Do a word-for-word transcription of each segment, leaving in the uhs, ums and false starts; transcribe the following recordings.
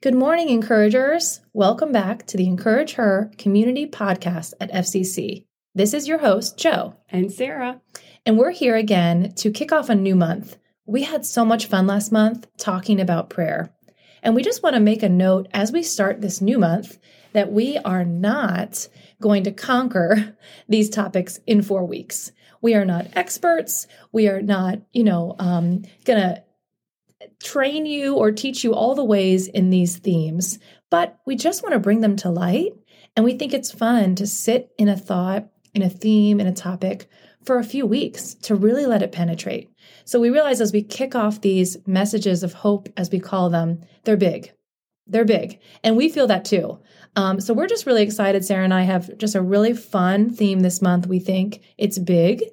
Good morning, encouragers. Welcome back to the Encourage Her Community Podcast at F C C. This is your host, Jo. And Sarah. And we're here again to kick off a new month. We had so much fun last month talking about prayer. And we just want to make a note as we start this new month that we are not going to conquer these topics in four weeks. We are not experts. We are not, you know, um, going to train you or teach you all the ways in these themes, but we just want to bring them to light. And we think it's fun to sit in a thought, in a theme, in a topic for a few weeks to really let it penetrate. So we realize as we kick off these messages of hope, as we call them, they're big. They're big. And we feel that too. Um, so we're just really excited. Sarah and I have just a really fun theme this month. We think it's big.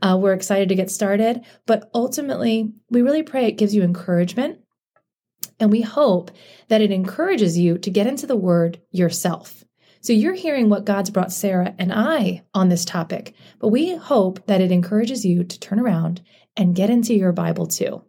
Uh, we're excited to get started. But ultimately, we really pray it gives you encouragement. And we hope that it encourages you to get into the Word yourself. So you're hearing what God's brought Sarah and I on this topic. But we hope that it encourages you to turn around and get into your Bible too.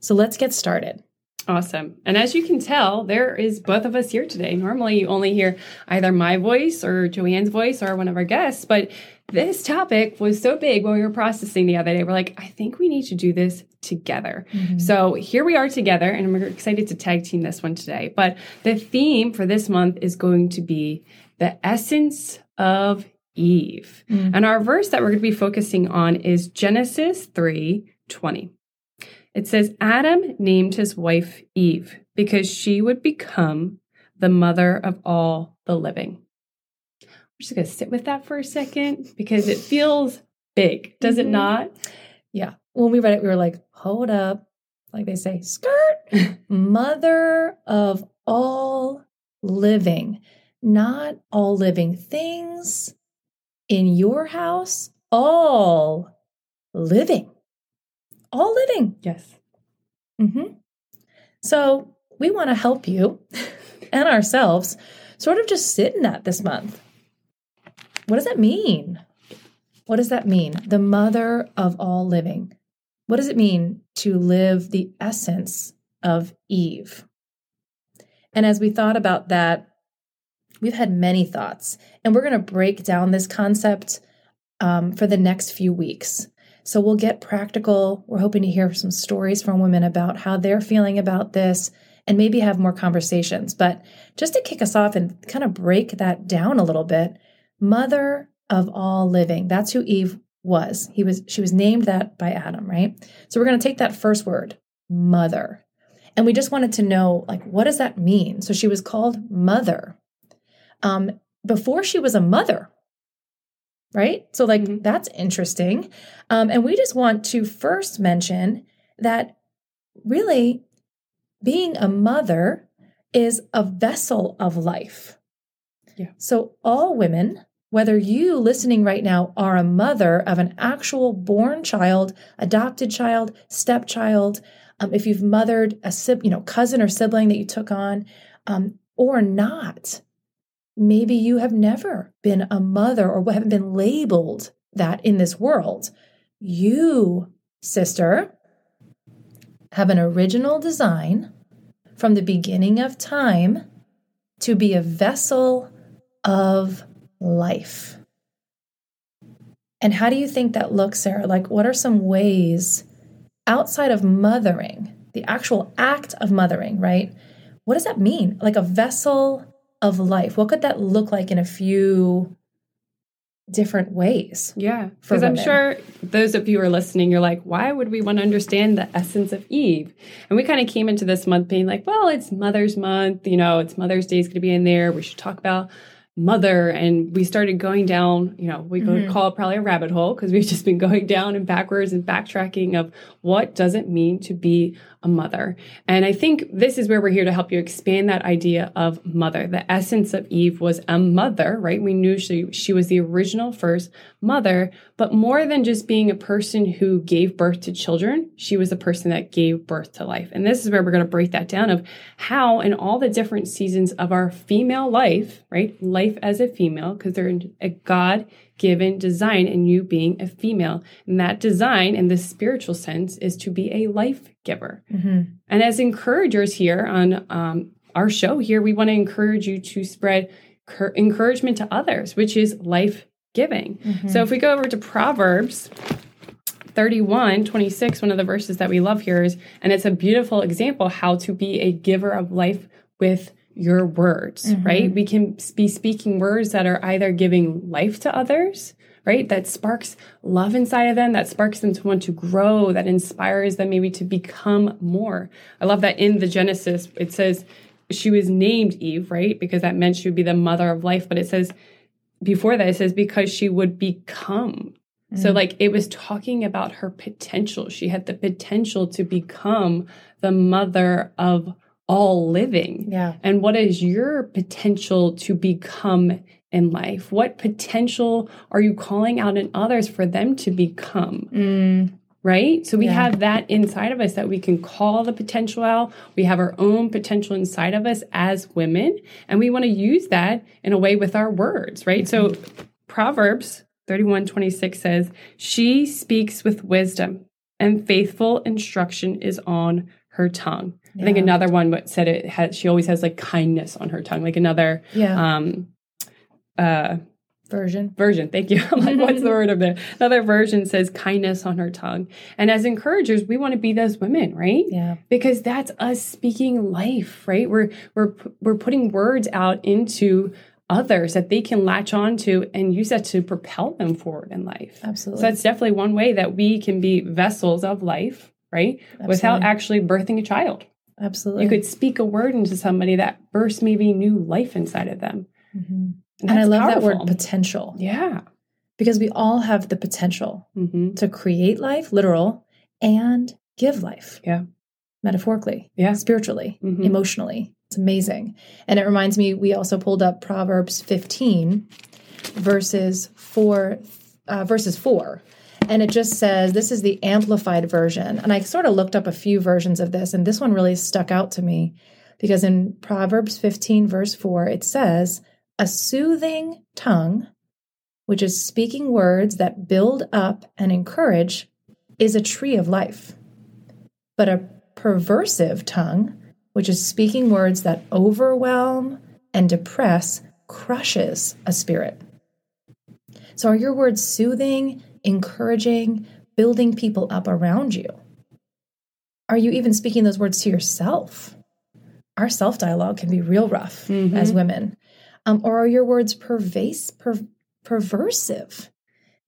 So let's get started. Awesome. And as you can tell, there is both of us here today. Normally, you only hear either my voice or Joanne's voice or one of our guests. But this topic was so big when we were processing the other day. We're like, I think we need to do this together. Mm-hmm. So here we are together, and we're excited to tag team this one today. But the theme for this month is going to be the essence of Eve. Mm-hmm. And our verse that we're going to be focusing on is Genesis three twenty. It says, Adam named his wife Eve because she would become the mother of all the living. We're just going to sit with that for a second because it feels big, does mm-hmm. it not? Yeah. When we read it, we were like, hold up. Like they say, skirt, mother of all living, not all living things in your house, all living. All living. Yes. Mm-hmm. So we want to help you and ourselves sort of just sit in that this month. What does that mean? What does that mean? The mother of all living. What does it mean to live the essence of Eve? And as we thought about that, we've had many thoughts, and we're going to break down this concept um, for the next few weeks. So we'll get practical. We're hoping to hear some stories from women about how they're feeling about this and maybe have more conversations. But just to kick us off and kind of break that down a little bit, mother of all living, that's who Eve was. He was. She was named that by Adam, right? So we're going to take that first word, mother. And we just wanted to know, like, what does that mean? So she was called mother um, before she was a mother. Right? So like, mm-hmm. that's interesting. Um, and we just want to first mention that really being a mother is a vessel of life. Yeah. So all women, whether you listening right now are a mother of an actual born child, adopted child, stepchild, um, if you've mothered a you know, cousin or sibling that you took on, um, or not, maybe you have never been a mother or haven't been labeled that in this world. You, sister, have an original design from the beginning of time to be a vessel of life. And how do you think that looks, Sarah? Like, what are some ways outside of mothering, the actual act of mothering, right? What does that mean? Like a vessel of life. What could that look like in a few different ways? Yeah. Because I'm sure those of you who are listening, you're like, why would we want to understand the essence of Eve? And we kind of came into this month being like, well, it's Mother's Month, you know, it's Mother's Day is going to be in there. We should talk about mother. And we started going down, you know, we could mm-hmm. call it probably a rabbit hole because we've just been going down and backwards and backtracking of what does it mean to be a mother. And I think this is where we're here to help you expand that idea of mother. The essence of Eve was a mother, right? We knew she, she was the original first mother, but more than just being a person who gave birth to children, she was the person that gave birth to life. And this is where we're going to break that down of how in all the different seasons of our female life, right? Life as a female, because they're in a God-given design and you being a female. And that design in the spiritual sense is to be a life giver. Mm-hmm. And as encouragers here on um, our show here, we want to encourage you to spread cur- encouragement to others, which is life giving. Mm-hmm. So if we go over to Proverbs thirty-one twenty-six, one of the verses that we love here is, and it's a beautiful example how to be a giver of life with your words, mm-hmm. right? We can be speaking words that are either giving life to others, right? That sparks love inside of them, that sparks them to want to grow, that inspires them maybe to become more. I love that in the Genesis, it says she was named Eve, right? Because that meant she would be the mother of life. But it says before that, it says because she would become. Mm-hmm. So like it was talking about her potential. She had the potential to become the mother of all living. Yeah. And what is your potential to become in life? What potential are you calling out in others for them to become? Mm. Right? So we yeah. have that inside of us that we can call the potential out. We have our own potential inside of us as women. And we want to use that in a way with our words, right? Mm-hmm. So Proverbs thirty-one twenty-six says, she speaks with wisdom and faithful instruction is on her tongue. Yeah. I think another one said it has, she always has like kindness on her tongue, like another, yeah. um, Uh, version. Version. Thank you. I'm like, what's the word of there? Another version says kindness on her tongue. And as encouragers, we want to be those women, right? Yeah. Because that's us speaking life, right? We're we're we're putting words out into others that they can latch on to and use that to propel them forward in life. Absolutely. So that's definitely one way that we can be vessels of life, right? Absolutely. Without actually birthing a child. Absolutely. You could speak a word into somebody that bursts maybe new life inside of them. Mm-hmm. And, and I love powerful. that word potential. Yeah. Because we all have the potential mm-hmm. to create life, literal, and give life. Yeah. Metaphorically. Yeah. Spiritually, mm-hmm. emotionally. It's amazing. And it reminds me, we also pulled up Proverbs fifteen, verses four, uh, verses four. And it just says, this is the amplified version. And I sort of looked up a few versions of this, and this one really stuck out to me because in Proverbs fifteen, verse four, it says, a soothing tongue, which is speaking words that build up and encourage, is a tree of life. But a perversive tongue, which is speaking words that overwhelm and depress, crushes a spirit. So are your words soothing, encouraging, building people up around you? Are you even speaking those words to yourself? Our self-dialogue can be real rough mm-hmm. as women. Um, or are your words pervasive, per- perversive?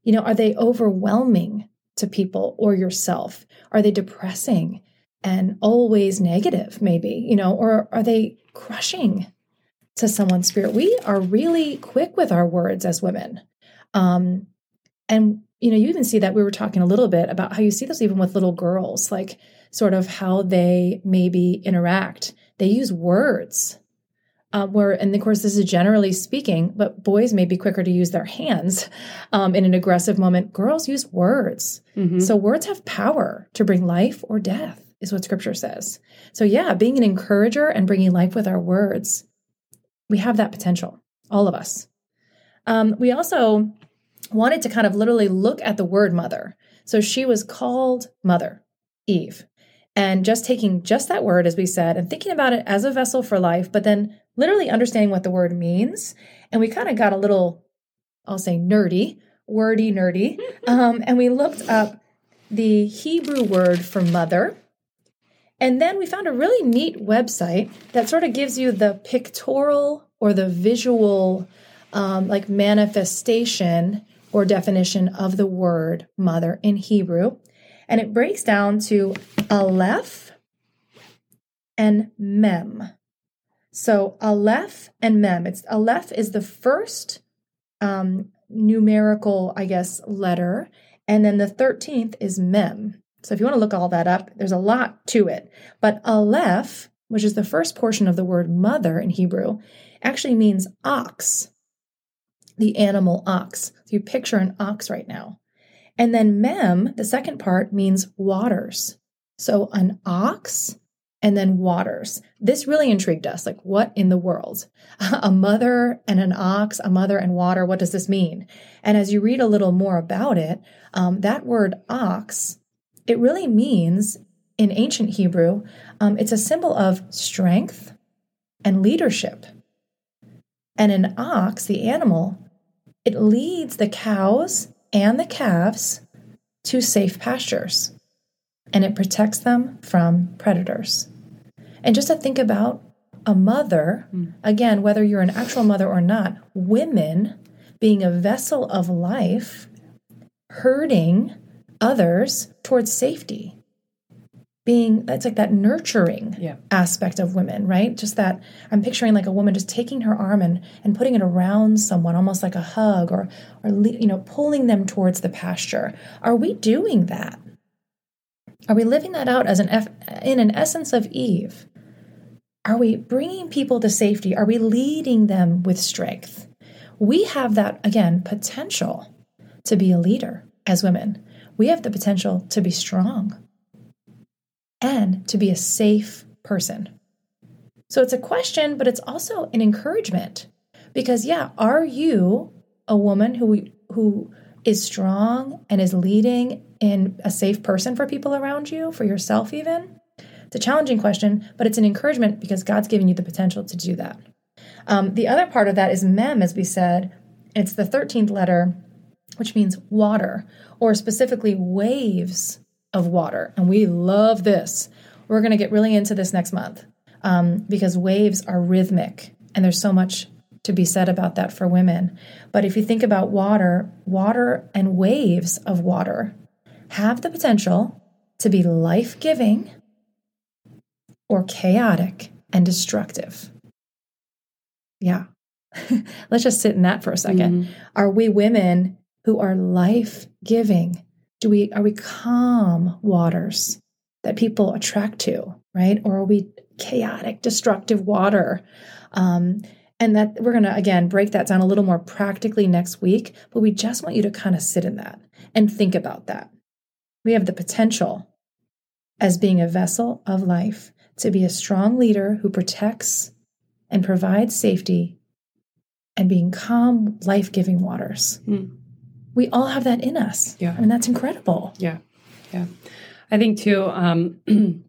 You know, are they overwhelming to people or yourself? Are they depressing and always negative, maybe? You know, or are they crushing to someone's spirit? We are really quick with our words as women. Um, and, you know, you even see that we were talking a little bit about how you see this even with little girls, like sort of how they maybe interact. They use words. Uh, where, and of course, this is generally speaking, but boys may be quicker to use their hands um, in an aggressive moment. Girls use words. Mm-hmm. So words have power to bring life or death is what scripture says. So yeah, being an encourager and bringing life with our words, we have that potential, all of us. Um, we also wanted to kind of literally look at the word mother. So she was called Mother Eve. And just taking just that word, as we said, and thinking about it as a vessel for life, but then literally understanding what the word means. And we kind of got a little, I'll say nerdy, wordy nerdy. Um, and we looked up the Hebrew word for mother. And then we found a really neat website that sort of gives you the pictorial or the visual um, like manifestation or definition of the word mother in Hebrew. And it breaks down to Aleph and Mem. So Aleph and Mem. It's Aleph is the first um, numerical, I guess, letter. And then the thirteenth is Mem. So if you want to look all that up, there's a lot to it. But Aleph, which is the first portion of the word mother in Hebrew, actually means ox, the animal ox. So you picture an ox right now. And then mem, the second part, means waters. So an ox and then waters. This really intrigued us. Like, what in the world? A mother and an ox, a mother and water, what does this mean? And as you read a little more about it, um, that word ox, it really means, in ancient Hebrew, um, it's a symbol of strength and leadership. And an ox, the animal, it leads the cows and the calves to safe pastures, and it protects them from predators. And just to think about a mother, again, whether you're an actual mother or not, women being a vessel of life, herding others towards safety, being, it's like that nurturing yeah. aspect of women, right? Just that I'm picturing like a woman just taking her arm and, and putting it around someone, almost like a hug or, or, you know, pulling them towards the pasture. Are we doing that? Are we living that out as an F, in an essence of Eve? Are we bringing people to safety? Are we leading them with strength? We have that, again, potential to be a leader as women. We have the potential to be strong and to be a safe person. So it's a question, but it's also an encouragement. Because, yeah, are you a woman who who is strong and is leading and a safe person for people around you, for yourself even? It's a challenging question, but it's an encouragement because God's giving you the potential to do that. Um, the other part of that is mem, as we said. It's the thirteenth letter, which means water, or specifically waves of water. And we love this. We're going to get really into this next month um, because waves are rhythmic, and there's so much to be said about that for women. But if you think about water, water and waves of water have the potential to be life-giving or chaotic and destructive. Yeah. Let's just sit in that for a second. Mm-hmm. Are we women who are life-giving? Do we, are we calm waters that people attract to, right? Or are we chaotic, destructive water? Um, and that we're going to, again, break that down a little more practically next week, but we just want you to kind of sit in that and think about that. We have the potential as being a vessel of life to be a strong leader who protects and provides safety and being calm, life-giving waters. Mm. We all have that in us. Yeah. I mean, that's incredible. Yeah. Yeah. I think too, um,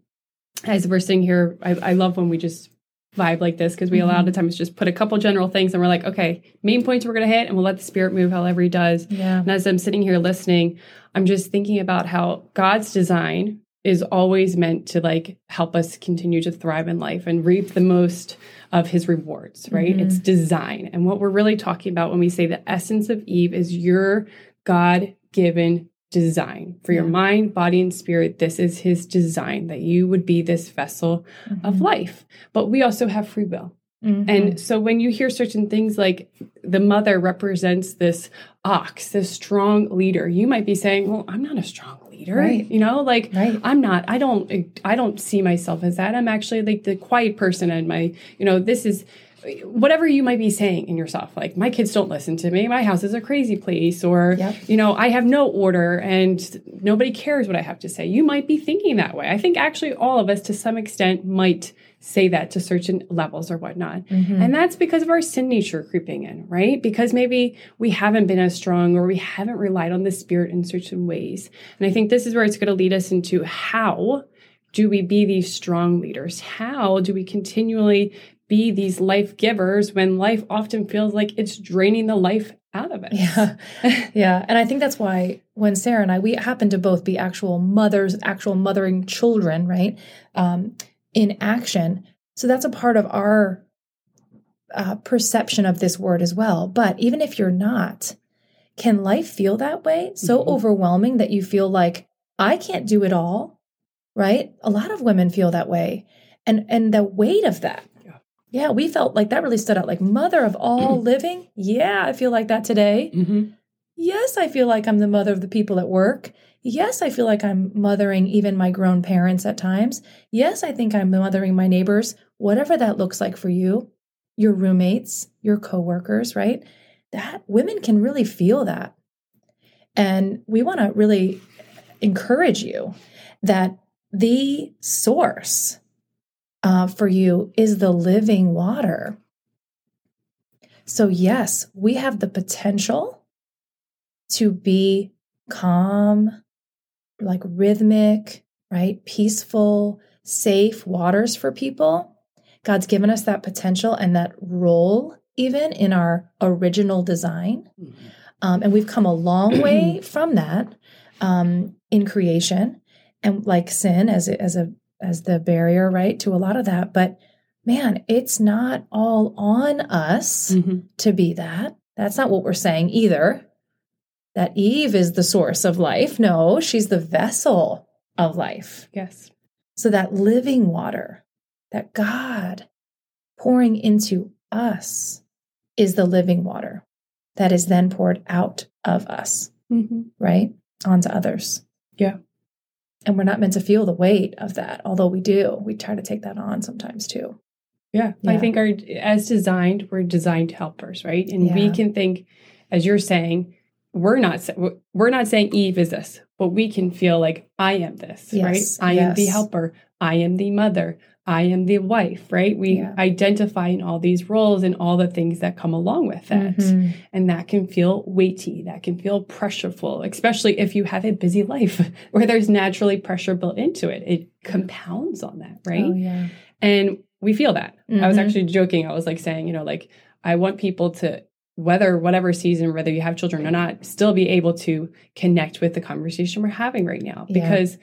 as we're sitting here, I, I love when we just vibe like this, because we mm-hmm. a lot of times just put a couple general things and we're like, okay, main points we're going to hit, and we'll let the Spirit move however he does. Yeah. And as I'm sitting here listening, I'm just thinking about how God's design is always meant to like help us continue to thrive in life and reap the most of his rewards, right? Mm-hmm. It's design. And what we're really talking about when we say the essence of Eve is your God-given design for yeah. your mind, body, and spirit. This is his design, that you would be this vessel mm-hmm. of life. But we also have free will. Mm-hmm. And so when you hear certain things like the mother represents this ox, this strong leader, you might be saying, well, I'm not a strong leader, right. you know, like right. I'm not, I don't, I don't see myself as that. I'm actually like the quiet person, and my, you know, this is whatever you might be saying in yourself. Like, my kids don't listen to me. My house is a crazy place, or, yep. you know, I have no order and nobody cares what I have to say. You might be thinking that way. I think actually all of us to some extent might say that to certain levels or whatnot. Mm-hmm. And that's because of our sin nature creeping in, right? Because maybe we haven't been as strong, or we haven't relied on the Spirit in certain ways. And I think this is where it's going to lead us into, how do we be these strong leaders? How do we continually be these life givers when life often feels like it's draining the life out of it? Yeah. Yeah. And I think that's why when Sarah and I, we happen to both be actual mothers, actual mothering children, right? Um, in action. So that's a part of our uh, perception of this word as well. But even if you're not, can life feel that way? So mm-hmm. overwhelming that you feel like, I can't do it all, right? A lot of women feel that way. And and the weight of that. Yeah, yeah we felt like that really stood out. Like, mother of all mm-hmm. living. Yeah, I feel like that today. Mm-hmm. Yes, I feel like I'm the mother of the people at work. Yes, I feel like I'm mothering even my grown parents at times. Yes, I think I'm mothering my neighbors, whatever that looks like for you, your roommates, your coworkers, right? That women can really feel that. And we want to really encourage you that the source uh, for you is the living water. So yes, we have the potential to be calm, like rhythmic, right? Peaceful, safe waters for people. God's given us that potential and that role even in our original design. Mm-hmm. Um, and we've come a long way from that um, in creation and like sin as a, as a, as the barrier, right, to a lot of that. But man, it's not all on us mm-hmm. to be that. That's not what we're saying either. That Eve is the source of life. No, she's the vessel of life. Yes. So that living water that God pouring into us is the living water that is then poured out of us, mm-hmm. right? Onto others. Yeah. And we're not meant to feel the weight of that, although we do. We try to take that on sometimes too. Yeah. yeah. I think our as designed, we're designed helpers, right? And yeah. we can think, as you're saying, We're not we're not saying Eve is this, but we can feel like I am this, yes, right? I yes. am the helper. I am the mother. I am the wife, right? We yeah. identify in all these roles and all the things that come along with that. Mm-hmm. And that can feel weighty. That can feel pressureful, especially if you have a busy life where there's naturally pressure built into it. It compounds on that, right? Oh, yeah. And we feel that. Mm-hmm. I was actually joking. I was like saying, you know, like I want people to, whether whatever season, whether you have children or not, still be able to connect with the conversation we're having right now. Because yeah.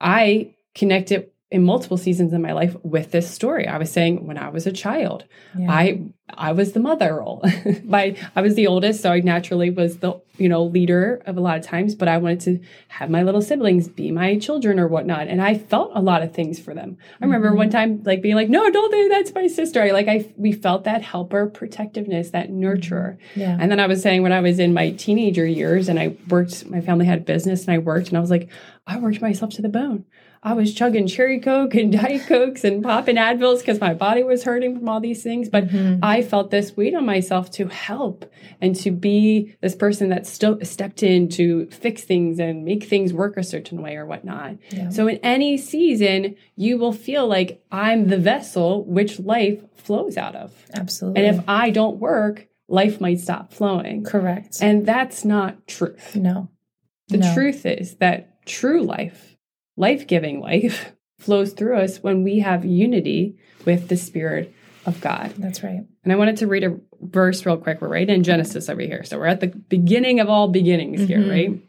I connected in multiple seasons in my life with this story. I was saying when I was a child, yeah. I I was the mother role. my, I was the oldest, so I naturally was the you know leader of a lot of times, but I wanted to have my little siblings be my children or whatnot. And I felt a lot of things for them. I remember mm-hmm. one time like being like, no, don't do that, that's my sister. I, like I we felt that helper protectiveness, that nurturer. Yeah. And then I was saying when I was in my teenager years and I worked, my family had a business and I worked and I was like, I worked myself to the bone. I was chugging Cherry Coke and Diet Cokes and popping Advils because my body was hurting from all these things. But mm-hmm. I felt this weight on myself to help and to be this person that st- stepped in to fix things and make things work a certain way or whatnot. Yeah. So in any season, you will feel like I'm the vessel which life flows out of. Absolutely. And if I don't work, life might stop flowing. Correct. And that's not truth. No. The no. truth is that true life life-giving life flows through us when we have unity with the Spirit of God. That's right. And I wanted to read a verse real quick. We're right in Genesis over here. So we're at the beginning of all beginnings mm-hmm. here, right?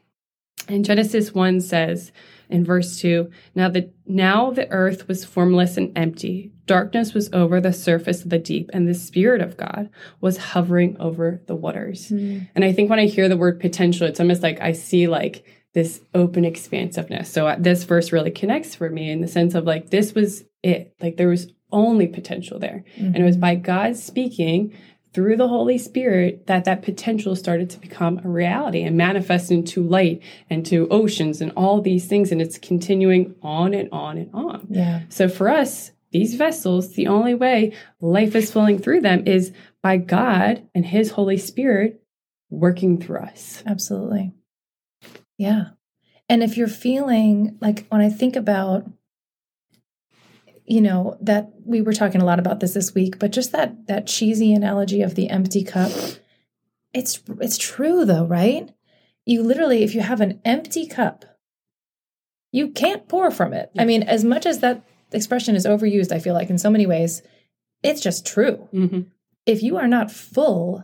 And Genesis one says in verse two, now the, now the earth was formless and empty. Darkness was over the surface of the deep, and the Spirit of God was hovering over the waters. Mm-hmm. And I think when I hear the word potential, it's almost like I see like this open expansiveness. So this verse really connects for me in the sense of like, this was it. Like there was only potential there. Mm-hmm. And it was by God speaking through the Holy Spirit that that potential started to become a reality and manifest into light and to oceans and all these things. And it's continuing on and on and on. Yeah. So for us, these vessels, the only way life is flowing through them is by God and his Holy Spirit working through us. Absolutely. Yeah. And if you're feeling like when I think about, you know, that we were talking a lot about this this week, but just that, that cheesy analogy of the empty cup, it's, it's true though, right? You literally, if you have an empty cup, you can't pour from it. Yeah. I mean, as much as that expression is overused, I feel like in so many ways, it's just true. Mm-hmm. If you are not full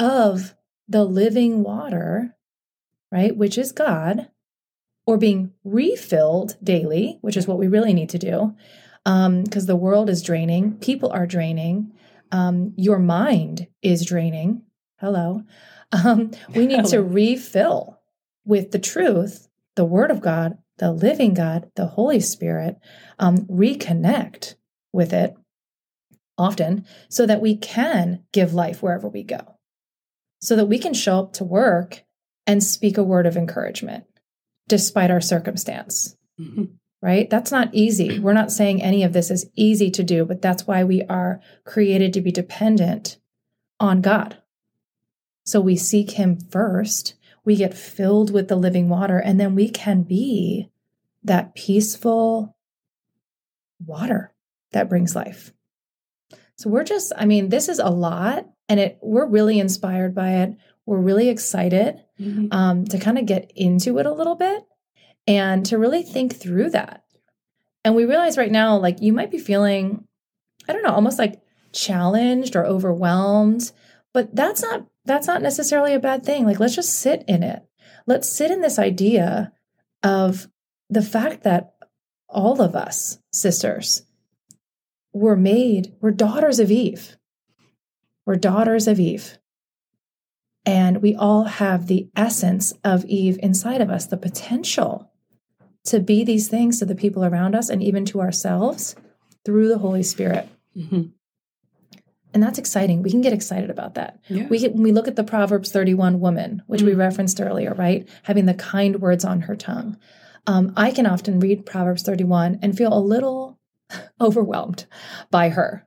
of the living water, right, which is God, or being refilled daily, which is what we really need to do, um, because the world is draining, people are draining, um, your mind is draining. Hello. Um, we need to refill with the truth, the Word of God, the living God, the Holy Spirit, um, reconnect with it often so that we can give life wherever we go, so that we can show up to work and speak a word of encouragement, despite our circumstance, mm-hmm. right? That's not easy. We're not saying any of this is easy to do, but that's why we are created to be dependent on God. So we seek him first, we get filled with the living water, and then we can be that peaceful water that brings life. So we're just, I mean, this is a lot, and it we're really inspired by it. We're really excited mm-hmm. um, to kind of get into it a little bit and to really think through that. And we realize right now, like, you might be feeling, I don't know, almost like challenged or overwhelmed, but that's not that's not necessarily a bad thing. Like, let's just sit in it. Let's sit in this idea of the fact that all of us, sisters, we're made, we're daughters of Eve. We're daughters of Eve. And we all have the essence of Eve inside of us, the potential to be these things to the people around us and even to ourselves through the Holy Spirit. Mm-hmm. And that's exciting. We can get excited about that. Yeah. We when we look at the Proverbs thirty-one woman, which mm-hmm. we referenced earlier, right? Having the kind words on her tongue. Um, I can often read Proverbs thirty-one and feel a little overwhelmed by her.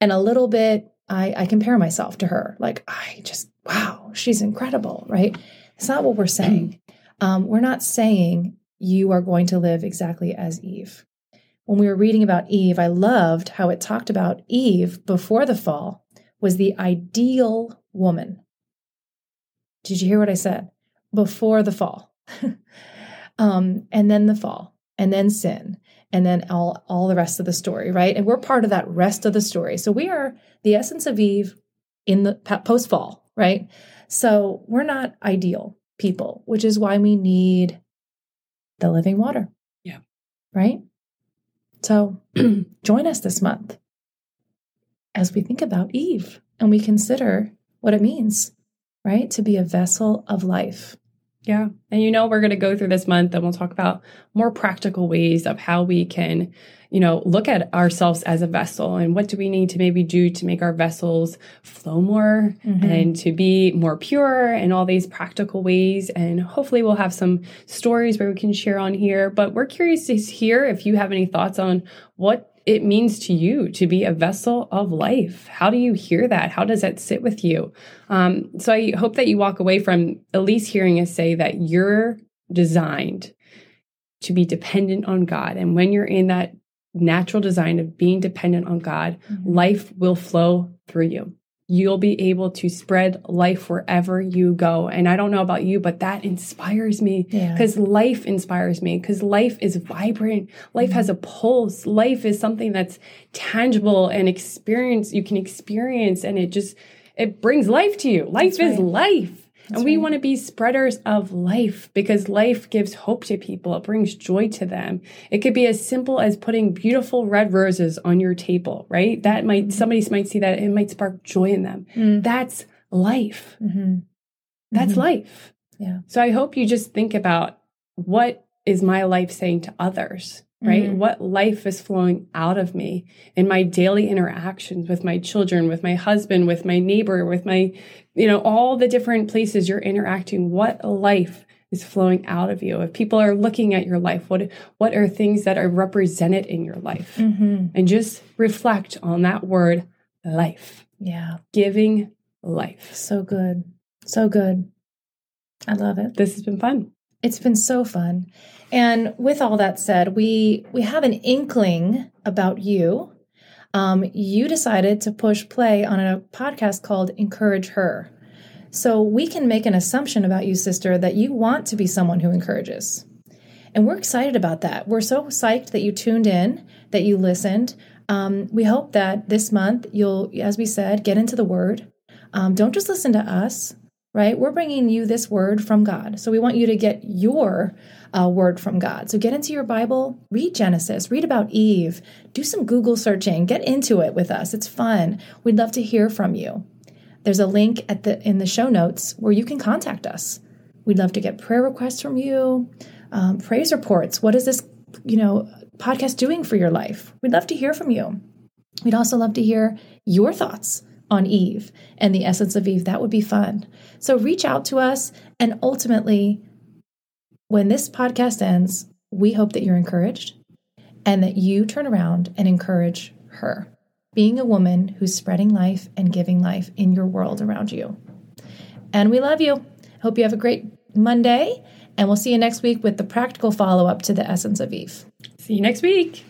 And a little bit, I, I compare myself to her. Like, I just, wow, she's incredible, right? It's not what we're saying. Um, we're not saying you are going to live exactly as Eve. When we were reading about Eve, I loved how it talked about Eve before the fall was the ideal woman. Did you hear what I said? Before the fall. um, and then the fall, and then sin, and then all, all the rest of the story, right? And we're part of that rest of the story. So we are the essence of Eve in the post-fall, right? So we're not ideal people, which is why we need the living water. Yeah. Right? So join us this month as we think about Eve and we consider what it means, right? To be a vessel of life. Yeah. And, you know, we're going to go through this month and we'll talk about more practical ways of how we can, you know, look at ourselves as a vessel and what do we need to maybe do to make our vessels flow more mm-hmm. and to be more pure and all these practical ways. And hopefully we'll have some stories where we can share on here. But we're curious to hear if you have any thoughts on what it means to you to be a vessel of life. How do you hear that? How does that sit with you? Um, so I hope that you walk away from at least hearing us say that you're designed to be dependent on God. And when you're in that natural design of being dependent on God, mm-hmm. life will flow through you. You'll be able to spread life wherever you go. And I don't know about you, but that inspires me because yeah. life inspires me because life is vibrant. Life mm-hmm. has a pulse. Life is something that's tangible and experience. You can experience and it just, it brings life to you. Life that's is right. life. That's and we right. want to be spreaders of life because life gives hope to people. It brings joy to them. It could be as simple as putting beautiful red roses on your table, right? That might, mm-hmm. somebody might see that. It might spark joy in them. Mm-hmm. That's life. Mm-hmm. That's mm-hmm. life. Yeah. So I hope you just think about what is my life saying to others, right? Mm-hmm. What life is flowing out of me in my daily interactions with my children, with my husband, with my neighbor, with my, you know, all the different places you're interacting. What life is flowing out of you? If people are looking at your life, what what are things that are represented in your life? Mm-hmm. And just reflect on that word, life. Yeah. Giving life. So good. So good. I love it. This has been fun. It's been so fun. And with all that said, we we have an inkling about you. Um, you decided to push play on a podcast called Encourage Her. So we can make an assumption about you, sister, that you want to be someone who encourages. And we're excited about that. We're so psyched that you tuned in, that you listened. Um, we hope that this month you'll, as we said, get into the Word. Um, don't just listen to us. Right? We're bringing you this word from God. So we want you to get your uh, word from God. So get into your Bible, read Genesis, read about Eve, do some Google searching, get into it with us. It's fun. We'd love to hear from you. There's a link at the in the show notes where you can contact us. We'd love to get prayer requests from you, um, praise reports. What is this, you know, podcast doing for your life? We'd love to hear from you. We'd also love to hear your thoughts on Eve and the essence of Eve. That would be fun. So reach out to us and ultimately When this podcast ends, we hope that you're encouraged and that you turn around and encourage her, being a woman who's spreading life and giving life in your world around you. And we love you. Hope you have a great Monday, and we'll see you next week with the practical follow-up to The Essence of Eve. See you next week.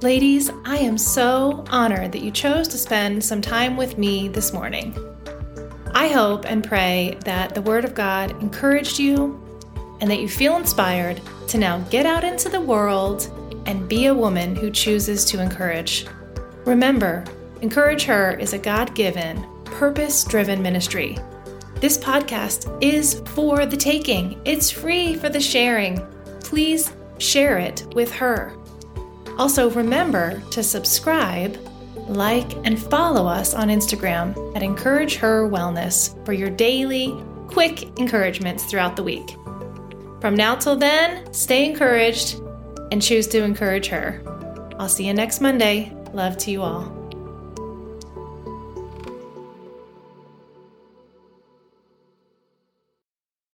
Ladies, I am so honored that you chose to spend some time with me this morning. I hope and pray that the Word of God encouraged you and that you feel inspired to now get out into the world and be a woman who chooses to encourage. Remember, Encourage Her is a God-given, purpose-driven ministry. This podcast is for the taking. It's free for the sharing. Please share it with her. Also, remember to subscribe, like, and follow us on Instagram at Encourage Her Wellness for your daily, quick encouragements throughout the week. From now till then, stay encouraged and choose to encourage her. I'll see you next Monday. Love to you all.